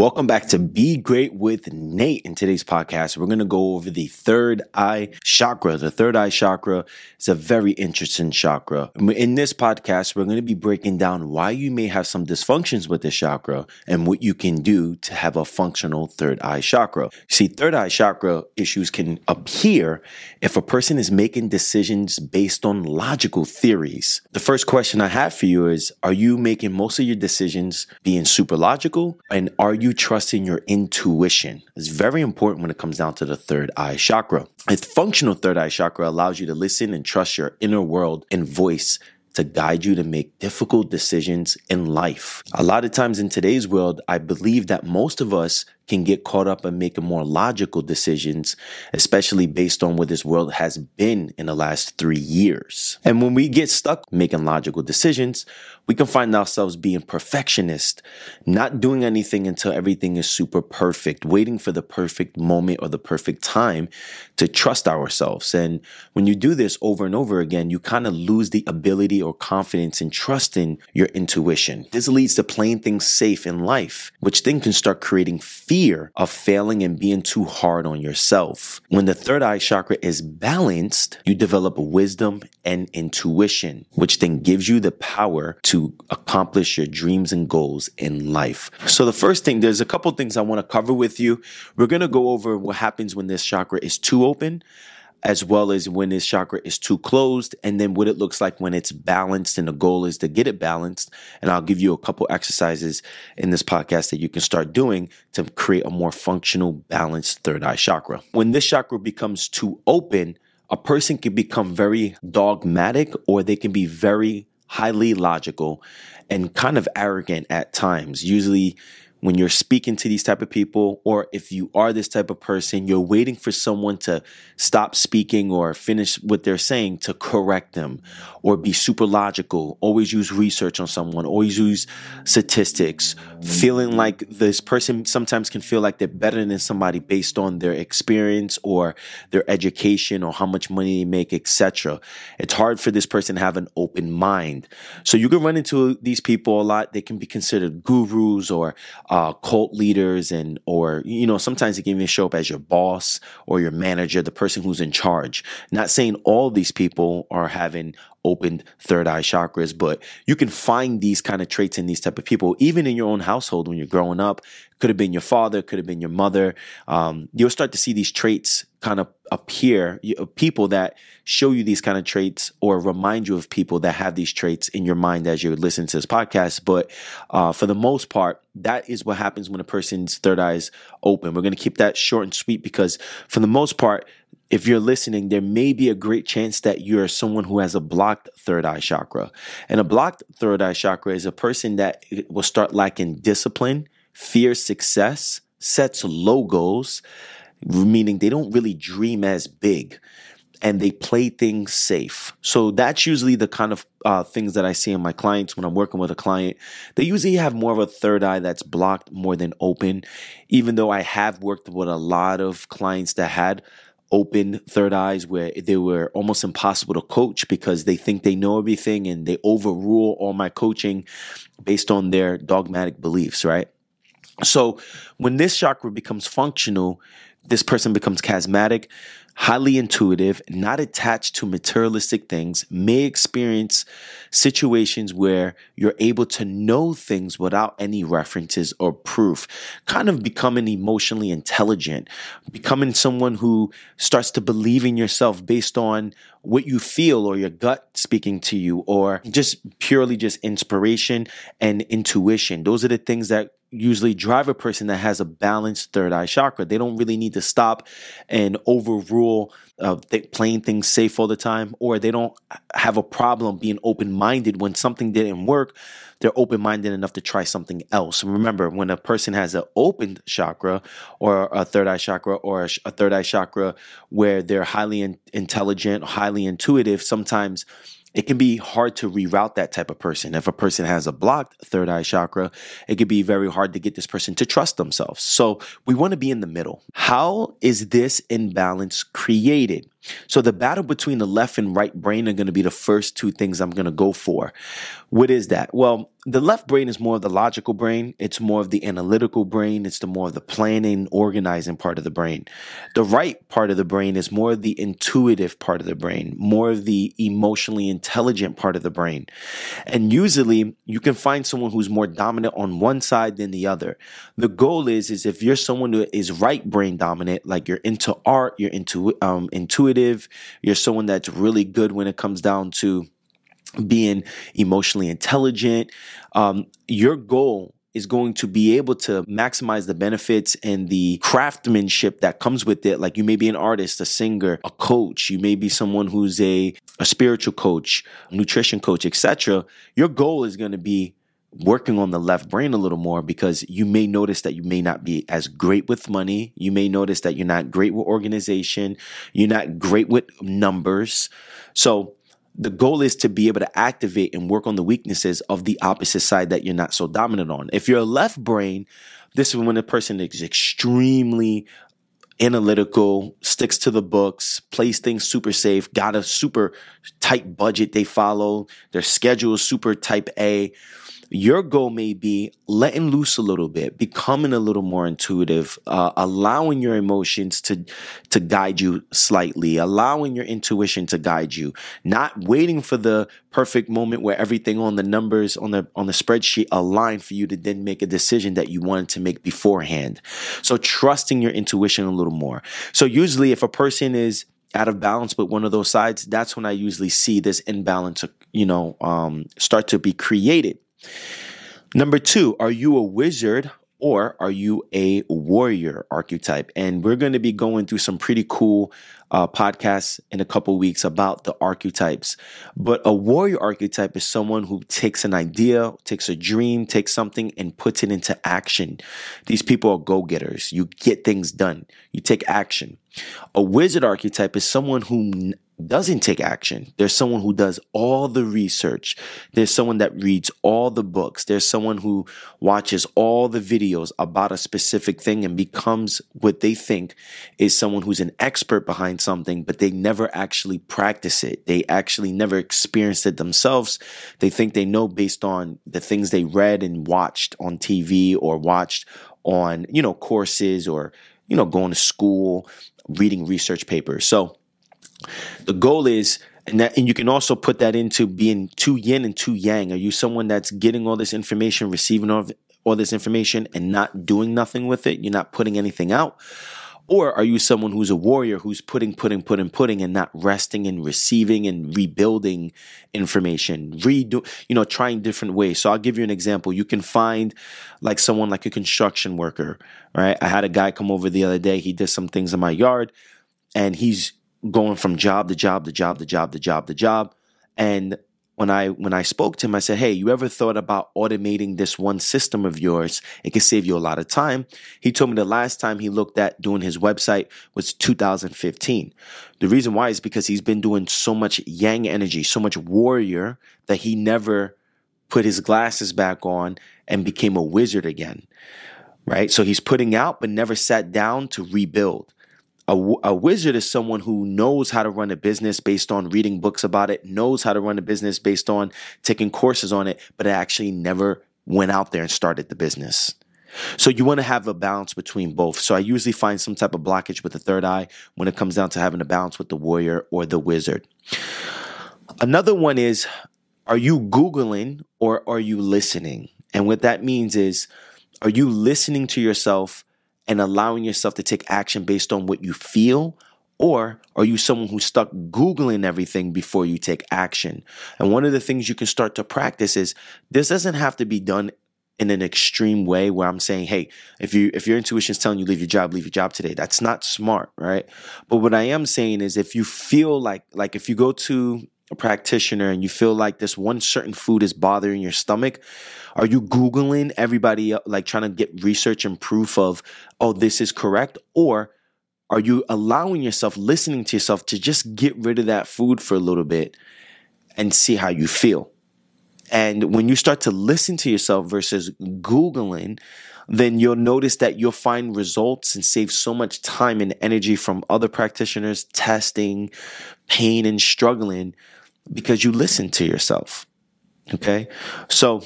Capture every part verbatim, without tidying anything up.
Welcome back to Be Great With Nate. In today's podcast, we're going to go over the third eye chakra. The third eye chakra is a very interesting chakra. In this podcast, we're going to be breaking down why you may have some dysfunctions with this chakra and what you can do to have a functional third eye chakra. See, third eye chakra issues can appear if a person is making decisions based on logical theories. The first question I have for you is, are you making most of your decisions being super logical, and are you trusting your intuition? It's very important when it comes down to the third eye chakra. A functional third eye chakra allows you to listen and trust your inner world and voice to guide you to make difficult decisions in life. A lot of times in today's world, I believe that most of us can get caught up in making more logical decisions, especially based on what this world has been in the last three years. And when we get stuck making logical decisions, we can find ourselves being perfectionist, not doing anything until everything is super perfect, waiting for the perfect moment or the perfect time to trust ourselves. And when you do this over and over again, you kind of lose the ability or confidence in trusting your intuition. This leads to playing things safe in life, which then can start creating fear. Fear of failing and being too hard on yourself. When the third eye chakra is balanced, you develop wisdom and intuition, which then gives you the power to accomplish your dreams and goals in life. So the first thing, there's a couple things I want to cover with you. We're going to go over what happens when this chakra is too open, as well as when this chakra is too closed, and then what it looks like when it's balanced, and the goal is to get it balanced. And I'll give you a couple exercises in this podcast that you can start doing to create a more functional, balanced third eye chakra. When this chakra becomes too open, a person can become very dogmatic, or they can be very highly logical and kind of arrogant at times. Usually, when you're speaking to these type of people, or if you are this type of person, you're waiting for someone to stop speaking or finish what they're saying to correct them, or be super logical, always use research on someone, always use statistics, feeling like this person sometimes can feel like they're better than somebody based on their experience or their education or how much money they make, et cetera. It's hard for this person to have an open mind. So you can run into these people a lot. They can be considered gurus or Uh, cult leaders, and or, you know, sometimes it can even show up as your boss or your manager, the person who's in charge. Not saying all these people are having opened third eye chakras, but you can find these kind of traits in these type of people, even in your own household when you're growing up. Could have been your father, could have been your mother. Um, you'll start to see these traits kind of appear, people that show you these kind of traits or remind you of people that have these traits in your mind as you listen to this podcast. But uh, for the most part, that is what happens when a person's third eye is open. We're going to keep that short and sweet because for the most part, if you're listening, there may be a great chance that you're someone who has a blocked third eye chakra. And a blocked third eye chakra is a person that will start lacking discipline, fears success, sets low goals, meaning they don't really dream as big, and they play things safe. So that's usually the kind of uh, things that I see in my clients when I'm working with a client. They usually have more of a third eye that's blocked more than open, even though I have worked with a lot of clients that had open third eyes where they were almost impossible to coach because they think they know everything and they overrule all my coaching based on their dogmatic beliefs, right? So when this chakra becomes functional, this person becomes charismatic, highly intuitive, not attached to materialistic things, may experience situations where you're able to know things without any references or proof, kind of becoming emotionally intelligent, becoming someone who starts to believe in yourself based on what you feel or your gut speaking to you, or just purely just inspiration and intuition. Those are the things that usually drive a person that has a balanced third eye chakra. They don't really need to stop and overrule uh, th- playing things safe all the time, or they don't have a problem being open-minded. When something didn't work, they're open-minded enough to try something else. Remember, when a person has an opened chakra or a third eye chakra or a, sh- a third eye chakra where they're highly in- intelligent, highly intuitive, sometimes it can be hard to reroute that type of person. If a person has a blocked third eye chakra, it could be very hard to get this person to trust themselves. So we want to be in the middle. How is this imbalance created? So the battle between the left and right brain are going to be the first two things I'm going to go for. What is that? Well, the left brain is more of the logical brain. It's more of the analytical brain. It's the more of the planning, organizing part of the brain. The right part of the brain is more of the intuitive part of the brain, more of the emotionally intelligent part of the brain. And usually you can find someone who's more dominant on one side than the other. The goal is, is if you're someone who is right brain dominant, like you're into art, you're into um, intuitive, you're someone that's really good when it comes down to being emotionally intelligent, um, your goal is going to be able to maximize the benefits and the craftsmanship that comes with it. Like you may be an artist, a singer, a coach. You may be someone who's a, a spiritual coach, nutrition coach, et cetera. Your goal is going to be working on the left brain a little more, because you may notice that you may not be as great with money. You may notice that you're not great with organization. You're not great with numbers. So the goal is to be able to activate and work on the weaknesses of the opposite side that you're not so dominant on. If you're a left brain, this is when a person is extremely analytical, sticks to the books, plays things super safe, got a super tight budget they follow, their schedule is super type A. Your goal may be letting loose a little bit, becoming a little more intuitive, uh, allowing your emotions to, to guide you slightly, allowing your intuition to guide you, not waiting for the perfect moment where everything on the numbers on the, on the spreadsheet align for you to then make a decision that you wanted to make beforehand. So trusting your intuition a little more. So usually if a person is out of balance with one of those sides, that's when I usually see this imbalance, you know, um, start to be created. Number two, are you a wizard or are you a warrior archetype? And we're going to be going through some pretty cool uh, podcasts in a couple weeks about the archetypes. But a warrior archetype is someone who takes an idea, takes a dream, takes something and puts it into action. These people are go-getters. You get things done. You take action. A wizard archetype is someone who doesn't take action. There's someone who does all the research. There's someone that reads all the books. There's someone who watches all the videos about a specific thing and becomes what they think is someone who's an expert behind something, but they never actually practice it. They actually never experienced it themselves. They think they know based on the things they read and watched on T V or watched on, you know, courses or, you know, going to school, reading research papers. So the goal is, and, that, and you can also put that into being two yin and two yang. Are you someone that's getting all this information, receiving all, all this information and not doing nothing with it? You're not putting anything out? Or are you someone who's a warrior who's putting, putting, putting, putting and not resting and receiving and rebuilding information, redo, you know, trying different ways? So I'll give you an example. You can find like someone like a construction worker, right? I had a guy come over the other day. He did some things in my yard and he's going from job to job to job to job to job to job. And when I when I spoke to him, I said, hey, you ever thought about automating this one system of yours? It could save you a lot of time. He told me the last time he looked at doing his website was two thousand fifteen. The reason why is because he's been doing so much yang energy, so much warrior, that he never put his glasses back on and became a wizard again, right? So he's putting out but never sat down to rebuild. A, a wizard is someone who knows how to run a business based on reading books about it, knows how to run a business based on taking courses on it, but actually never went out there and started the business. So you want to have a balance between both. So I usually find some type of blockage with the third eye when it comes down to having a balance with the warrior or the wizard. Another one is, are you Googling or are you listening? And what that means is, are you listening to yourself and allowing yourself to take action based on what you feel? Or are you someone who's stuck Googling everything before you take action? And one of the things you can start to practice is, this doesn't have to be done in an extreme way where I'm saying, hey, if you if your intuition is telling you leave your job, leave your job today. That's not smart, right? But what I am saying is, if you feel like, like if you go to a practitioner and you feel like this one certain food is bothering your stomach, are you Googling everybody, like trying to get research and proof of, oh, this is correct? Or are you allowing yourself, listening to yourself to just get rid of that food for a little bit and see how you feel? And when you start to listen to yourself versus Googling, then you'll notice that you'll find results and save so much time and energy from other practitioners, testing, pain, and struggling because you listen to yourself, okay? So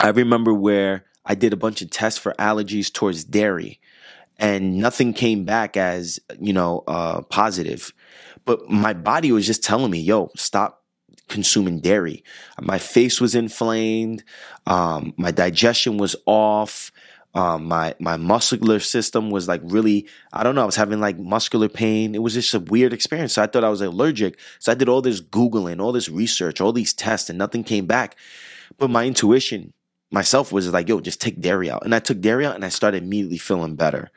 I remember where I did a bunch of tests for allergies towards dairy, and nothing came back as, you know, uh, positive. But my body was just telling me, yo, stop consuming dairy. My face was inflamed. Um, my digestion was off. Um, my, my muscular system was like really, I don't know, I was having like muscular pain. It was just a weird experience. So I thought I was allergic. So I did all this Googling, all this research, all these tests, and nothing came back. But my intuition myself was like, yo, just take dairy out. And I took dairy out and I started immediately feeling better.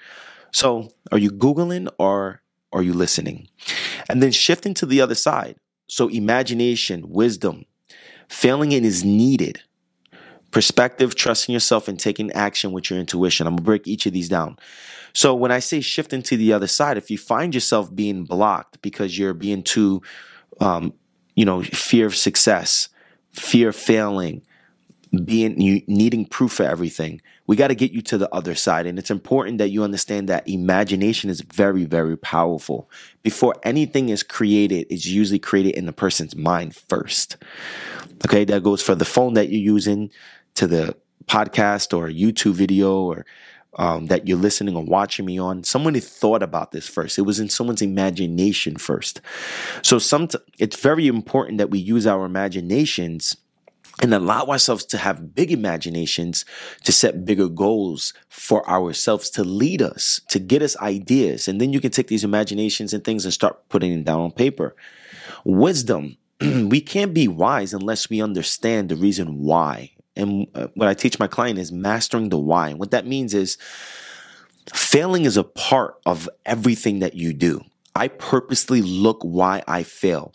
So are you Googling or are you listening? And then shifting to the other side. So imagination, wisdom, failing it is needed. Perspective, trusting yourself, and taking action with your intuition. I'm going to break each of these down. So when I say shifting to the other side, if you find yourself being blocked because you're being too, um, you know, fear of success, fear of failing, being you needing proof for everything, we got to get you to the other side. And it's important that you understand that imagination is very, very powerful. Before anything is created, it's usually created in the person's mind first. Okay, that goes for the phone that you're using, to the podcast or YouTube video or um, that you're listening or watching me on. Someone had thought about this first. It was in someone's imagination first. So some t- it's very important that we use our imaginations and allow ourselves to have big imaginations, to set bigger goals for ourselves, to lead us, to get us ideas. And then you can take these imaginations and things and start putting them down on paper. Wisdom. We can't be wise unless we understand the reason why. And what I teach my client is mastering the why. And what that means is failing is a part of everything that you do. I purposely look why I fail.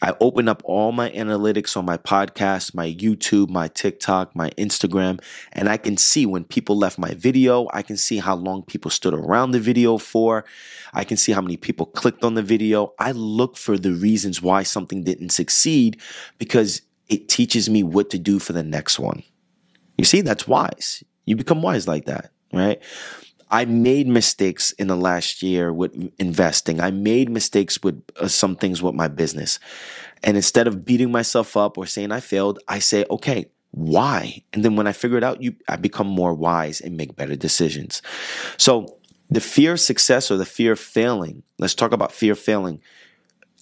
I open up all my analytics on my podcast, my YouTube, my TikTok, my Instagram, and I can see when people left my video. I can see how long people stood around the video for. I can see how many people clicked on the video. I look for the reasons why something didn't succeed because it teaches me what to do for the next one. You see, that's wise. You become wise like that, right? I made mistakes in the last year with investing. I made mistakes with uh, some things with my business. And instead of beating myself up or saying I failed, I say, okay, why? And then when I figure it out, you, I become more wise and make better decisions. So the fear of success or the fear of failing, let's talk about fear of failing.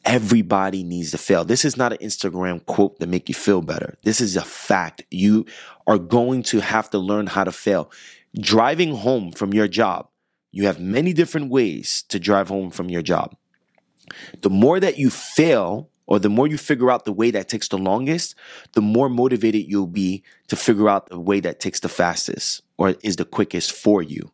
Everybody needs to fail. This is not an Instagram quote to make you feel better. This is a fact. You are going to have to learn how to fail. Driving home from your job, you have many different ways to drive home from your job. The more that you fail, or the more you figure out the way that takes the longest, the more motivated you'll be to figure out the way that takes the fastest or is the quickest for you.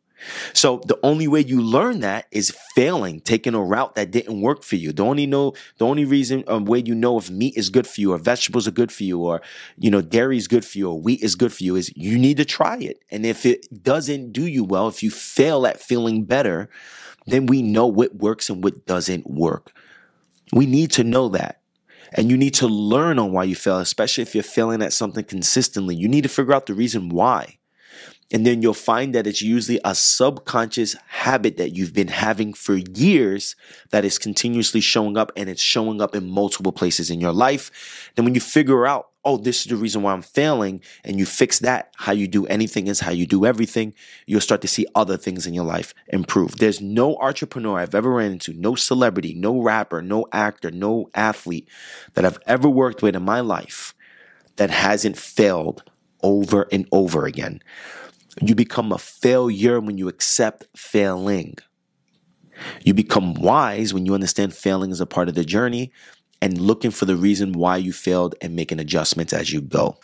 So the only way you learn that is failing, taking a route that didn't work for you. The only know, the only reason or way you know if meat is good for you or vegetables are good for you or, you know, dairy is good for you or wheat is good for you is you need to try it. And if it doesn't do you well, if you fail at feeling better, then we know what works and what doesn't work. We need to know that. And you need to learn on why you fail, especially if you're failing at something consistently. You need to figure out the reason why. And then you'll find that it's usually a subconscious habit that you've been having for years that is continuously showing up, and it's showing up in multiple places in your life. Then when you figure out, oh, this is the reason why I'm failing, and you fix that, how you do anything is how you do everything, you'll start to see other things in your life improve. There's no entrepreneur I've ever ran into, no celebrity, no rapper, no actor, no athlete that I've ever worked with in my life that hasn't failed over and over again. You become a failure when you accept failing. You become wise when you understand failing is a part of the journey and looking for the reason why you failed and making adjustments as you go.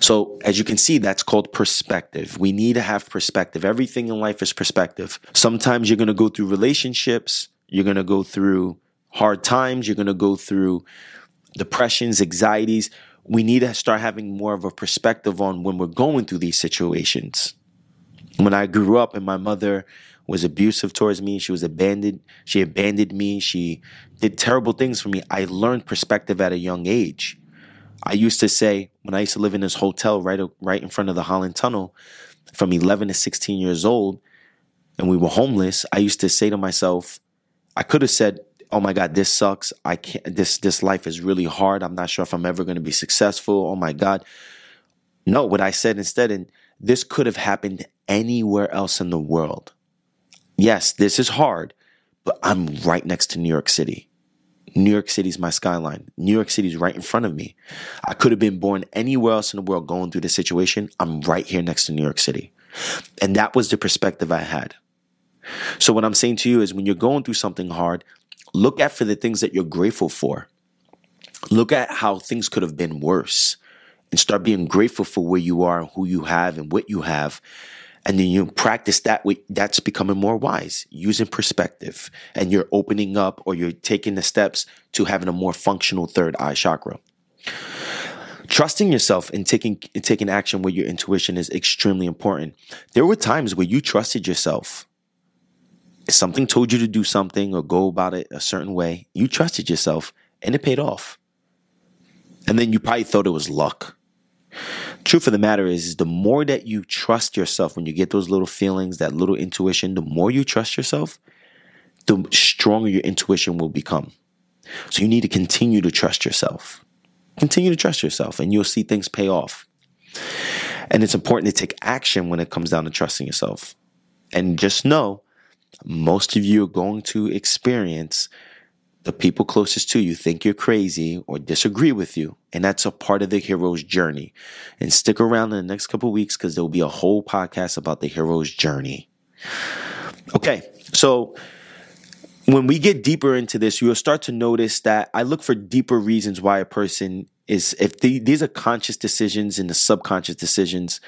So as you can see, that's called perspective. We need to have perspective. Everything in life is perspective. Sometimes you're going to go through relationships. You're going to go through hard times. You're going to go through depressions, anxieties. We need to start having more of a perspective on when we're going through these situations. When I grew up and my mother was abusive towards me, she was abandoned, she abandoned me, she did terrible things for me, I learned perspective at a young age. I used to say, when I used to live in this hotel right, right in front of the Holland Tunnel, from eleven to sixteen years old, and we were homeless, I used to say to myself, I could have said, oh my God, this sucks. I can't, this, this life is really hard. I'm not sure if I'm ever going to be successful. Oh my God. No, what I said instead, and this could have happened anywhere else in the world. Yes, this is hard, but I'm right next to New York City. New York City's my skyline. New York City's right in front of me. I could have been born anywhere else in the world going through this situation. I'm right here next to New York City. And that was the perspective I had. So what I'm saying to you is when you're going through something hard, look at for the things that you're grateful for. Look at how things could have been worse and start being grateful for where you are and who you have and what you have. And then you practice that way. That's becoming more wise, using perspective, and you're opening up or you're taking the steps to having a more functional third eye chakra. Trusting yourself and taking and taking action with your intuition is extremely important. There were times where you trusted yourself. If something told you to do something or go about it a certain way, you trusted yourself and it paid off. And then you probably thought it was luck. Truth of the matter is, is the more that you trust yourself, when you get those little feelings, that little intuition, the more you trust yourself, the stronger your intuition will become. So you need to continue to trust yourself. Continue to trust yourself and you'll see things pay off. And it's important to take action when it comes down to trusting yourself. And just know, most of you are going to experience the people closest to you think you're crazy or disagree with you. And that's a part of the hero's journey. And stick around in the next couple of weeks because there will be a whole podcast about the hero's journey. Okay, so when we get deeper into this, you'll start to notice that I look for deeper reasons why a person is, if the, these are conscious decisions and the subconscious decisions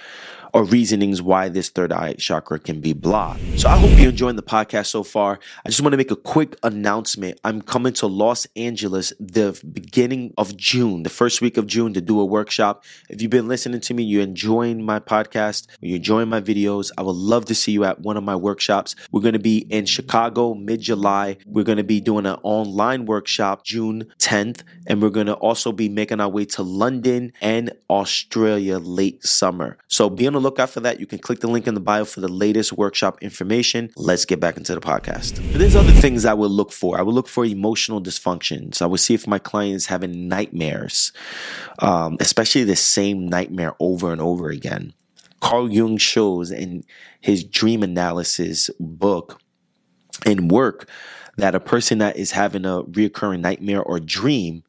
or reasonings why this third eye chakra can be blocked. So I hope you're enjoying the podcast so far. I just want to make a quick announcement. I'm coming to Los Angeles the beginning of June, the first week of June, to do a workshop. If you've been listening to me, you're enjoying my podcast, you're enjoying my videos, I would love to see you at one of my workshops. We're going to be in Chicago mid-July. We're going to be doing an online workshop June tenth, and we're going to also be making our way to London and Australia late summer. So be on the lookout for that. You can click the link in the bio for the latest workshop information. Let's get back into the podcast. But there's other things I would look for. I would look for emotional dysfunctions. I would see if my client is having nightmares, um, especially the same nightmare over and over again. Carl Jung shows in his dream analysis book and work that a person that is having a recurring nightmare or dream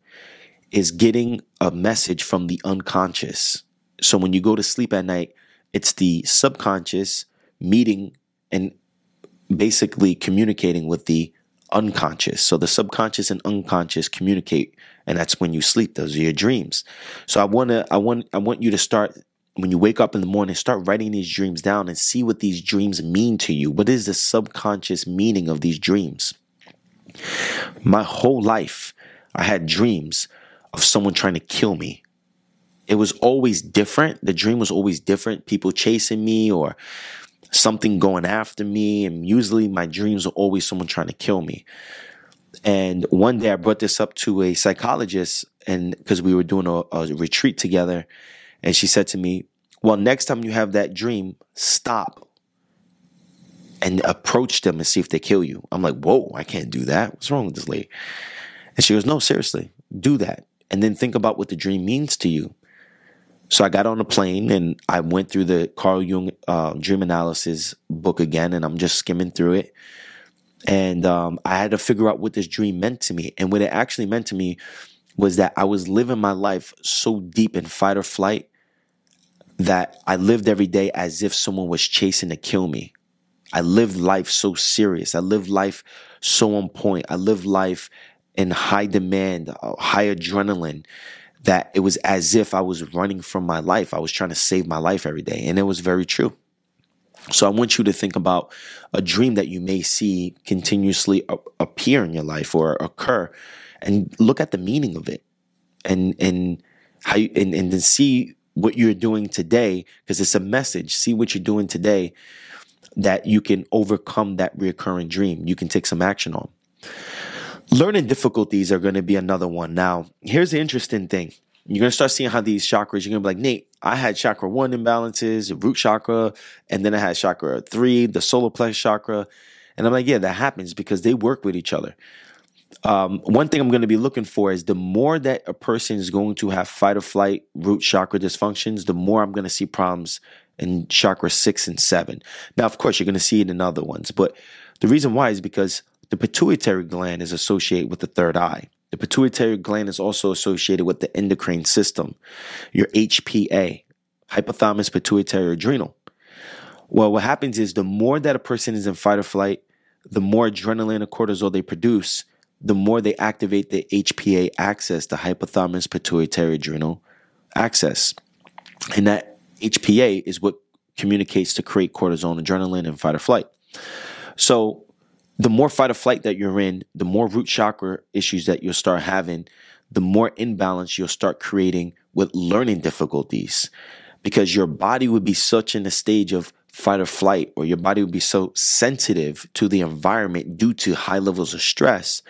is getting a message from the unconscious. So when you go to sleep at night, it's the subconscious meeting and basically communicating with the unconscious. So the subconscious and unconscious communicate, and that's when you sleep. Those are your dreams. So I want to, I want, I want you to start when you wake up in the morning, start writing these dreams down and see what these dreams mean to you. What is the subconscious meaning of these dreams? My whole life, I had dreams of someone trying to kill me. It was always different. The dream was always different. People chasing me or something going after me. And usually my dreams are always someone trying to kill me. And one day I brought this up to a psychologist, and because we were doing a, a retreat together. And she said to me, well, next time you have that dream, stop and approach them and see if they kill you. I'm like, whoa, I can't do that. What's wrong with this lady? And she goes, no, seriously, do that. And then think about what the dream means to you. So I got on a plane and I went through the Carl Jung uh, dream analysis book again, and I'm just skimming through it. And um, I had to figure out what this dream meant to me. And what it actually meant to me was that I was living my life so deep in fight or flight that I lived every day as if someone was chasing to kill me. I lived life so serious. I lived life so on point. I lived life in high demand, high adrenaline, that it was as if I was running from my life. I was trying to save my life every day. And it was very true. So I want you to think about a dream that you may see continuously appear in your life or occur, and look at the meaning of it and and how you, and, and then see what you're doing today, because it's a message. See what you're doing today that you can overcome that recurring dream. You can take some action on. Learning difficulties are going to be another one. Now, here's the interesting thing. And you're going to start seeing how these chakras, you're going to be like, Nate, I had chakra one imbalances, root chakra, and then I had chakra three, the solar plexus chakra. And I'm like, yeah, that happens because they work with each other. Um, one thing I'm going to be looking for is the more that a person is going to have fight or flight root chakra dysfunctions, the more I'm going to see problems in chakra six and seven. Now, of course, you're going to see it in other ones, but the reason why is because the pituitary gland is associated with the third eye. The pituitary gland is also associated with the endocrine system, your H P A, hypothalamus, pituitary, adrenal. Well, what happens is the more that a person is in fight or flight, the more adrenaline and cortisol they produce, the more they activate the H P A axis, the hypothalamus, pituitary, adrenal axis. And that H P A is what communicates to create cortisol, adrenaline, and fight or flight. So the more fight or flight that you're in, the more root chakra issues that you'll start having, the more imbalance you'll start creating with learning difficulties, because your body would be such in a stage of fight or flight, or your body would be so sensitive to the environment due to high levels of stress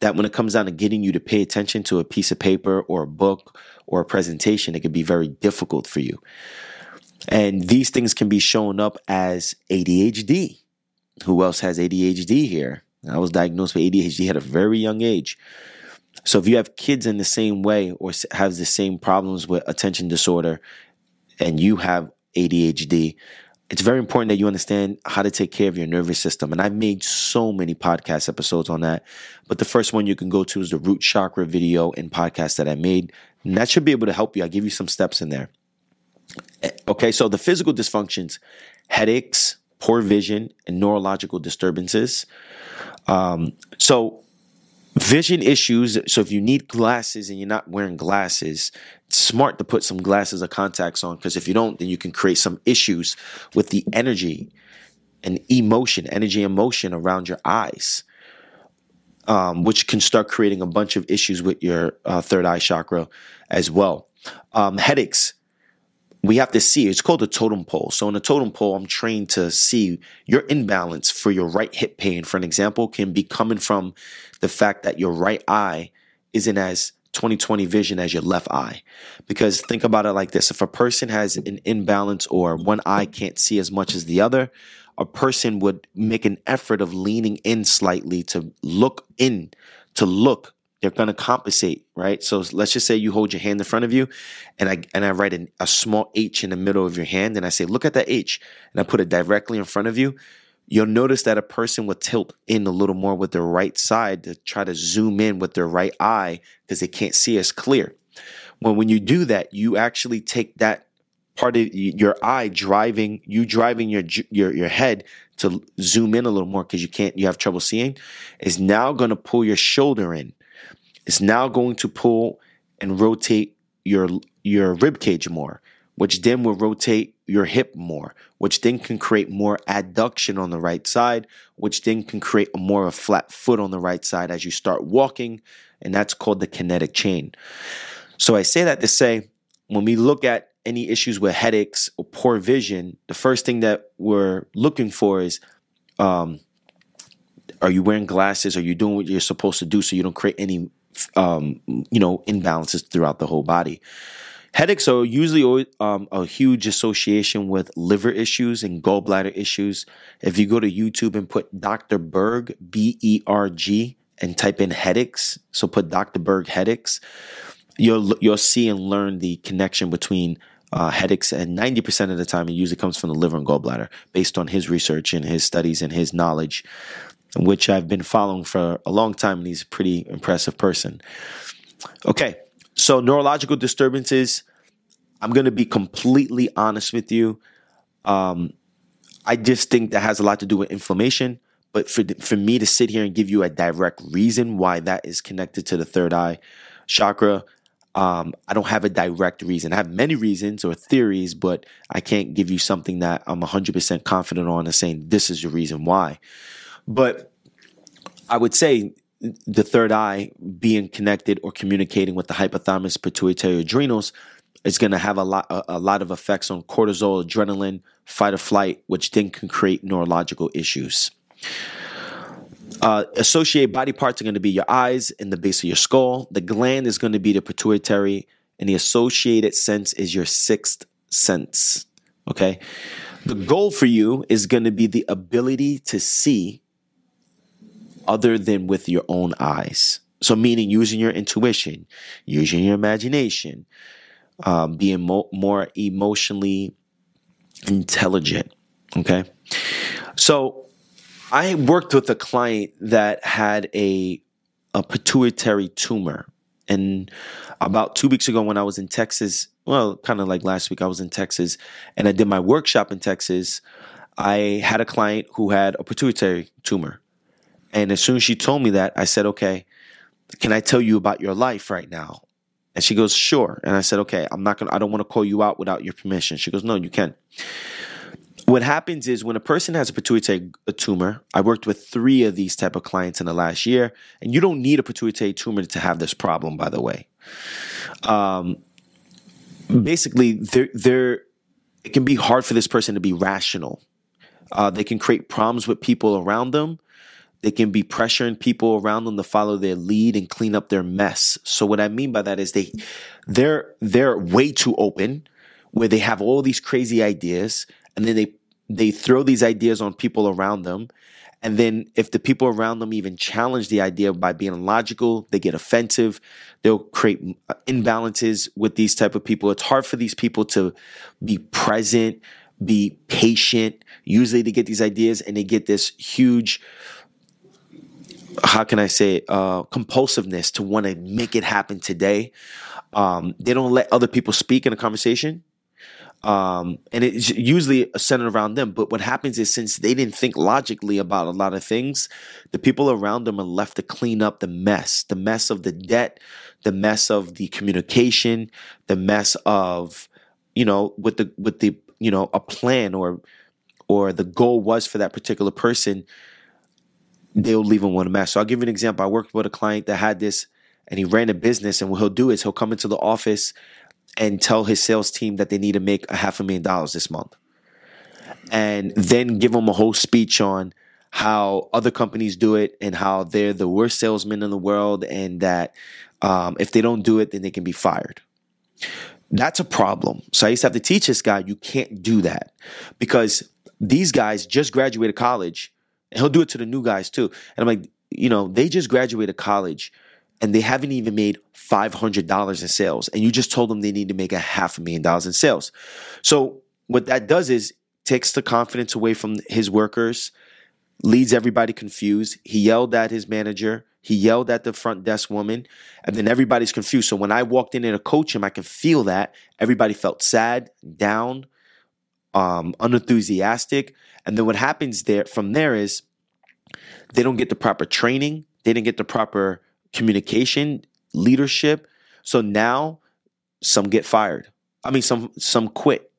that when it comes down to getting you to pay attention to a piece of paper or a book or a presentation, it could be very difficult for you. And these things can be shown up as A D H D. Who else has A D H D here? I was diagnosed with A D H D at a very young age. So if you have kids in the same way or have the same problems with attention disorder and you have A D H D, it's very important that you understand how to take care of your nervous system. And I've made so many podcast episodes on that. But the first one you can go to is the root chakra video and podcast that I made. And that should be able to help you. I give you some steps in there. Okay, so the physical dysfunctions, headaches, poor vision, and neurological disturbances. Um, so vision issues. So if you need glasses and you're not wearing glasses, it's smart to put some glasses or contacts on, because if you don't, then you can create some issues with the energy and emotion, energy and emotion around your eyes, um, which can start creating a bunch of issues with your uh, third eye chakra as well. Um, headaches. We have to see, it's called a totem pole. So in a totem pole, I'm trained to see your imbalance for your right hip pain, for an example, can be coming from the fact that your right eye isn't as twenty twenty vision as your left eye. Because think about it like this. If a person has an imbalance or one eye can't see as much as the other, a person would make an effort of leaning in slightly to look in, to look. They're going to compensate, right? So let's just say you hold your hand in front of you and I and I write an, a small H in the middle of your hand and I say, look at that H, and I put it directly in front of you. You'll notice that a person will tilt in a little more with their right side to try to zoom in with their right eye because they can't see as clear. When, when you do that, you actually take that part of your eye driving, you driving your your, your head to zoom in a little more because you can't, you have trouble seeing, is now going to pull your shoulder in. It's now going to pull and rotate your your rib cage more, which then will rotate your hip more, which then can create more adduction on the right side, which then can create a more of a flat foot on the right side as you start walking, and that's called the kinetic chain. So I say that to say, when we look at any issues with headaches or poor vision, the first thing that we're looking for is um, are you wearing glasses? Are you doing what you're supposed to do so you don't create any Um, you know, imbalances throughout the whole body. Headaches are usually um, a huge association with liver issues and gallbladder issues. If you go to YouTube and put Doctor Berg, B E R G, and type in headaches, so put Doctor Berg headaches, you'll you'll see and learn the connection between uh, headaches, and ninety percent of the time it usually comes from the liver and gallbladder based on his research and his studies and his knowledge, which I've been following for a long time, and he's a pretty impressive person. Okay, so neurological disturbances. I'm going to be completely honest with you. Um, I just think that has a lot to do with inflammation, but for, for me to sit here and give you a direct reason why that is connected to the third eye chakra, um, I don't have a direct reason. I have many reasons or theories, but I can't give you something that I'm one hundred percent confident on and saying this is the reason why. But I would say the third eye being connected or communicating with the hypothalamus, pituitary, adrenals is going to have a lot, a, a lot of effects on cortisol, adrenaline, fight or flight, which then can create neurological issues. Uh, associated body parts are going to be your eyes and the base of your skull. The gland is going to be the pituitary and the associated sense is your sixth sense, okay? The goal for you is going to be the ability to see other than with your own eyes. So meaning using your intuition, using your imagination, um, being mo- more emotionally intelligent, okay? So I worked with a client that had a, a pituitary tumor. And about two weeks ago when I was in Texas, well, kind of like last week, I was in Texas and I did my workshop in Texas. I had a client who had a pituitary tumor. And as soon as she told me that, I said, okay, can I tell you about your life right now? And she goes, sure. And I said, okay, I'm not going to, I don't want to call you out without your permission. She goes, no, you can. What happens is when a person has a pituitary tumor, I worked with three of these type of clients in the last year, and you don't need a pituitary tumor to have this problem, by the way. Um, basically, they're, they're, it can be hard for this person to be rational. Uh, they can create problems with people around them. They can be pressuring people around them to follow their lead and clean up their mess. So what I mean by that is they, they're, they're way too open, where they have all these crazy ideas, and then they, they throw these ideas on people around them. And then if the people around them even challenge the idea by being illogical, they get offensive. They'll create imbalances with these type of people. It's hard for these people to be present, be patient. Usually they get these ideas and they get this huge, how can I say, uh, compulsiveness to want to make it happen today. Um, they don't let other people speak in a conversation. Um, and it's usually centered around them. But what happens is, since they didn't think logically about a lot of things, the people around them are left to clean up the mess, the mess of the debt, the mess of the communication, the mess of, you know, with the, with the, you know, a plan or, or the goal was for that particular person, they'll leave them with a mess. So I'll give you an example. I worked with a client that had this and he ran a business, and what he'll do is he'll come into the office and tell his sales team that they need to make a half a million dollars this month, and then give them a whole speech on how other companies do it and how they're the worst salesmen in the world, and that um, if they don't do it, then they can be fired. That's a problem. So I used to have to teach this guy, you can't do that, because these guys just graduated college, and he'll do it to the new guys too. And I'm like, you know, they just graduated college and they haven't even made five hundred dollars in sales, and you just told them they need to make a half a million dollars in sales. So what that does is takes the confidence away from his workers, leaves everybody confused. He yelled at his manager. He yelled at the front desk woman, and then everybody's confused. So when I walked in and coached him, I can feel that. Everybody felt sad, down, um, unenthusiastic. And then what happens there from there is they don't get the proper training. They didn't get the proper communication, leadership. So now some get fired. I mean, some some quit.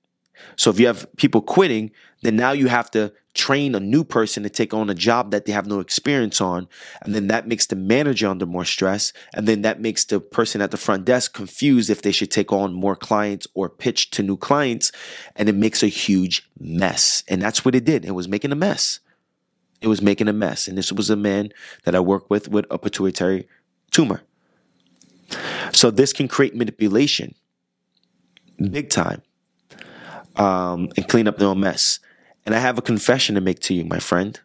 So if you have people quitting, then now you have to train a new person to take on a job that they have no experience on. And then that makes the manager under more stress. And then that makes the person at the front desk confused if they should take on more clients or pitch to new clients. And it makes a huge mess. And that's what it did. It was making a mess. It was making a mess. And this was a man that I worked with with a pituitary tumor. So this can create manipulation big time, um, and clean up their own mess. And I have a confession to make to you, my friend.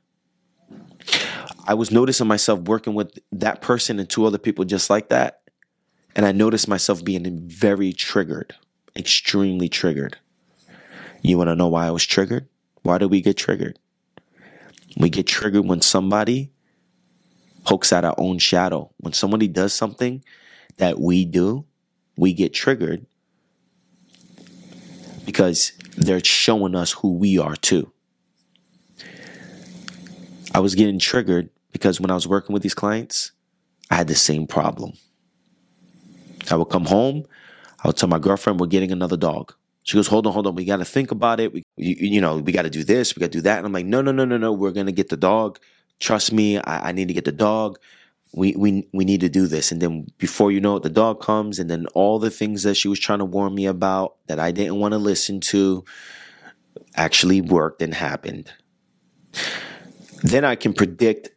I was noticing myself working with that person and two other people just like that. And I noticed myself being very triggered, extremely triggered. You want to know why I was triggered? Why do we get triggered? We get triggered when somebody pokes at our own shadow. When somebody does something that we do, we get triggered because they're showing us who we are too. I was getting triggered because when I was working with these clients, I had the same problem. I would come home. I would tell my girlfriend, we're getting another dog. She goes, hold on, hold on. We got to think about it. We, you, you know, we got to do this. We got to do that. And I'm like, no, no, no, no, no. We're going to get the dog. Trust me. I, I need to get the dog. We we we need to do this. And then before you know it, the dog comes, and then all the things that she was trying to warn me about that I didn't want to listen to actually worked and happened. Then I can predict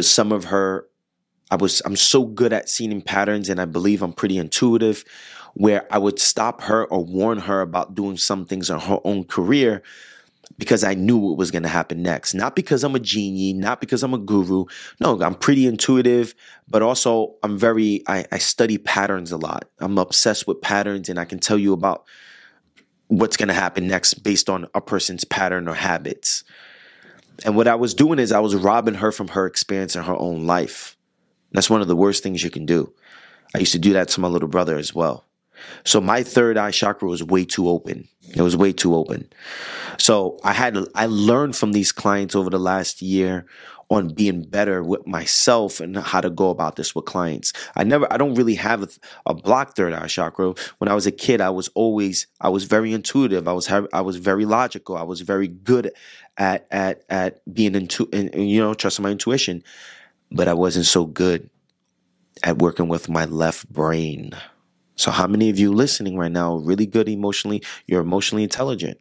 some of her. I was I'm so good at seeing patterns, and I believe I'm pretty intuitive. where I would stop her or warn her about doing some things in her own career because I knew what was going to happen next. Not because I'm a genie, not because I'm a guru. No, I'm pretty intuitive, but also I'm very, I, I study patterns a lot. I'm obsessed with patterns, and I can tell you about what's going to happen next based on a person's pattern or habits. And what I was doing is I was robbing her from her experience in her own life. That's one of the worst things you can do. I used to do that to my little brother as well. So my third eye chakra was way too open. It was way too open. So I had I learned from these clients over the last year on being better with myself and how to go about this with clients. I never, I don't really have a, a blocked third eye chakra. When I was a kid, I was always, I was very intuitive. I was, I was very logical. I was very good at at at being intu, and, and, you know, trusting my intuition. But I wasn't so good at working with my left brain. So how many of you listening right now are really good emotionally? You're emotionally intelligent.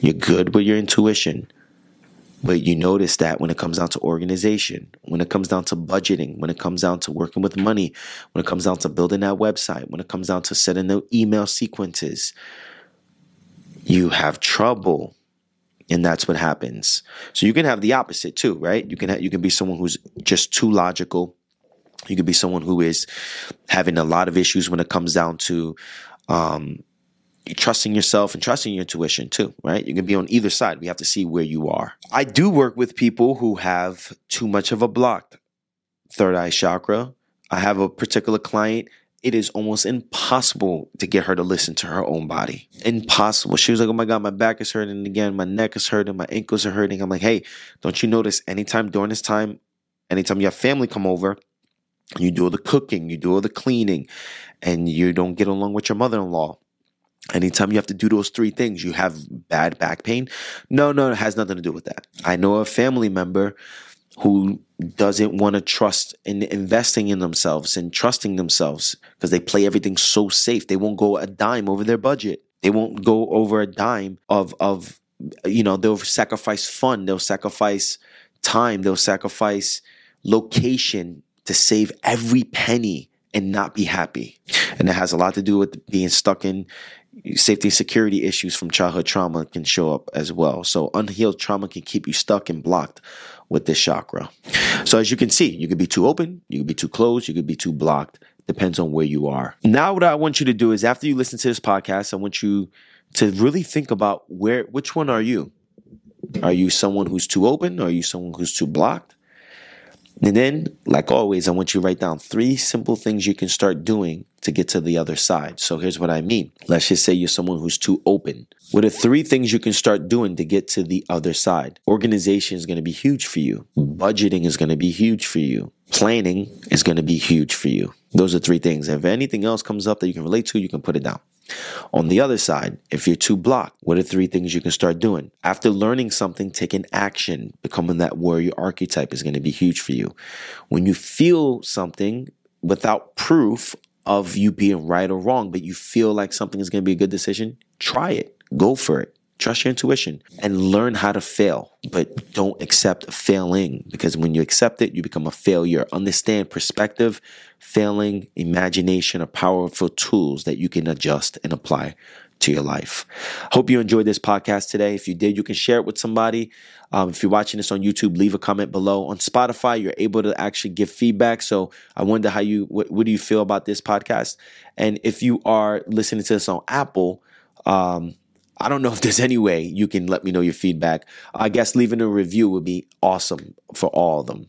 You're good with your intuition. But you notice that when it comes down to organization, when it comes down to budgeting, when it comes down to working with money, when it comes down to building that website, when it comes down to setting the email sequences, you have trouble. And that's what happens. So you can have the opposite too, right? You can ha- you can be someone who's just too logical. You could be someone who is having a lot of issues when it comes down to um, trusting yourself and trusting your intuition too, right? You can be on either side. We have to see where you are. I do work with people who have too much of a blocked third eye chakra. I have a particular client. It is almost impossible to get her to listen to her own body. Impossible. She was like, oh my God, my back is hurting again. My neck is hurting. My ankles are hurting. I'm like, hey, don't you notice anytime during this time, anytime your family come over, you do all the cooking, you do all the cleaning, and you don't get along with your mother-in-law. Anytime you have to do those three things, you have bad back pain. No, no, it has nothing to do with that. I know a family member who doesn't want to trust in investing in themselves and trusting themselves because they play everything so safe. They won't go a dime over their budget. They won't go over a dime of, of you know, they'll sacrifice fun. They'll sacrifice time. They'll sacrifice location to save every penny and not be happy. And it has a lot to do with being stuck in safety and security issues from childhood trauma can show up as well. So unhealed trauma can keep you stuck and blocked with this chakra. So as you can see, you could be too open, you could be too closed, you could be too blocked. Depends on where you are. Now what I want you to do is after you listen to this podcast, I want you to really think about where, which one are you? Are you someone who's too open? Or are you someone who's too blocked? And then, like always, I want you to write down three simple things you can start doing to get to the other side. So here's what I mean. Let's just say you're someone who's too open. What are three things you can start doing to get to the other side? Organization is going to be huge for you. Budgeting is going to be huge for you. Planning is going to be huge for you. Those are three things. If anything else comes up that you can relate to, you can put it down. On the other side, if you're too blocked, what are three things you can start doing? After learning something, taking action, becoming that warrior archetype is going to be huge for you. When you feel something without proof of you being right or wrong, but you feel like something is going to be a good decision, try it. Go for it. Trust your intuition and learn how to fail, but don't accept failing, because when you accept it, you become a failure. Understand perspective, failing, imagination are powerful tools that you can adjust and apply to your life. Hope you enjoyed this podcast today. If you did, you can share it with somebody. Um, if you're watching this on YouTube, leave a comment below. On Spotify, you're able to actually give feedback. So I wonder how you, what, what do you feel about this podcast? And if you are listening to this on Apple, um, I don't know if there's any way you can let me know your feedback. I guess leaving a review would be awesome for all of them.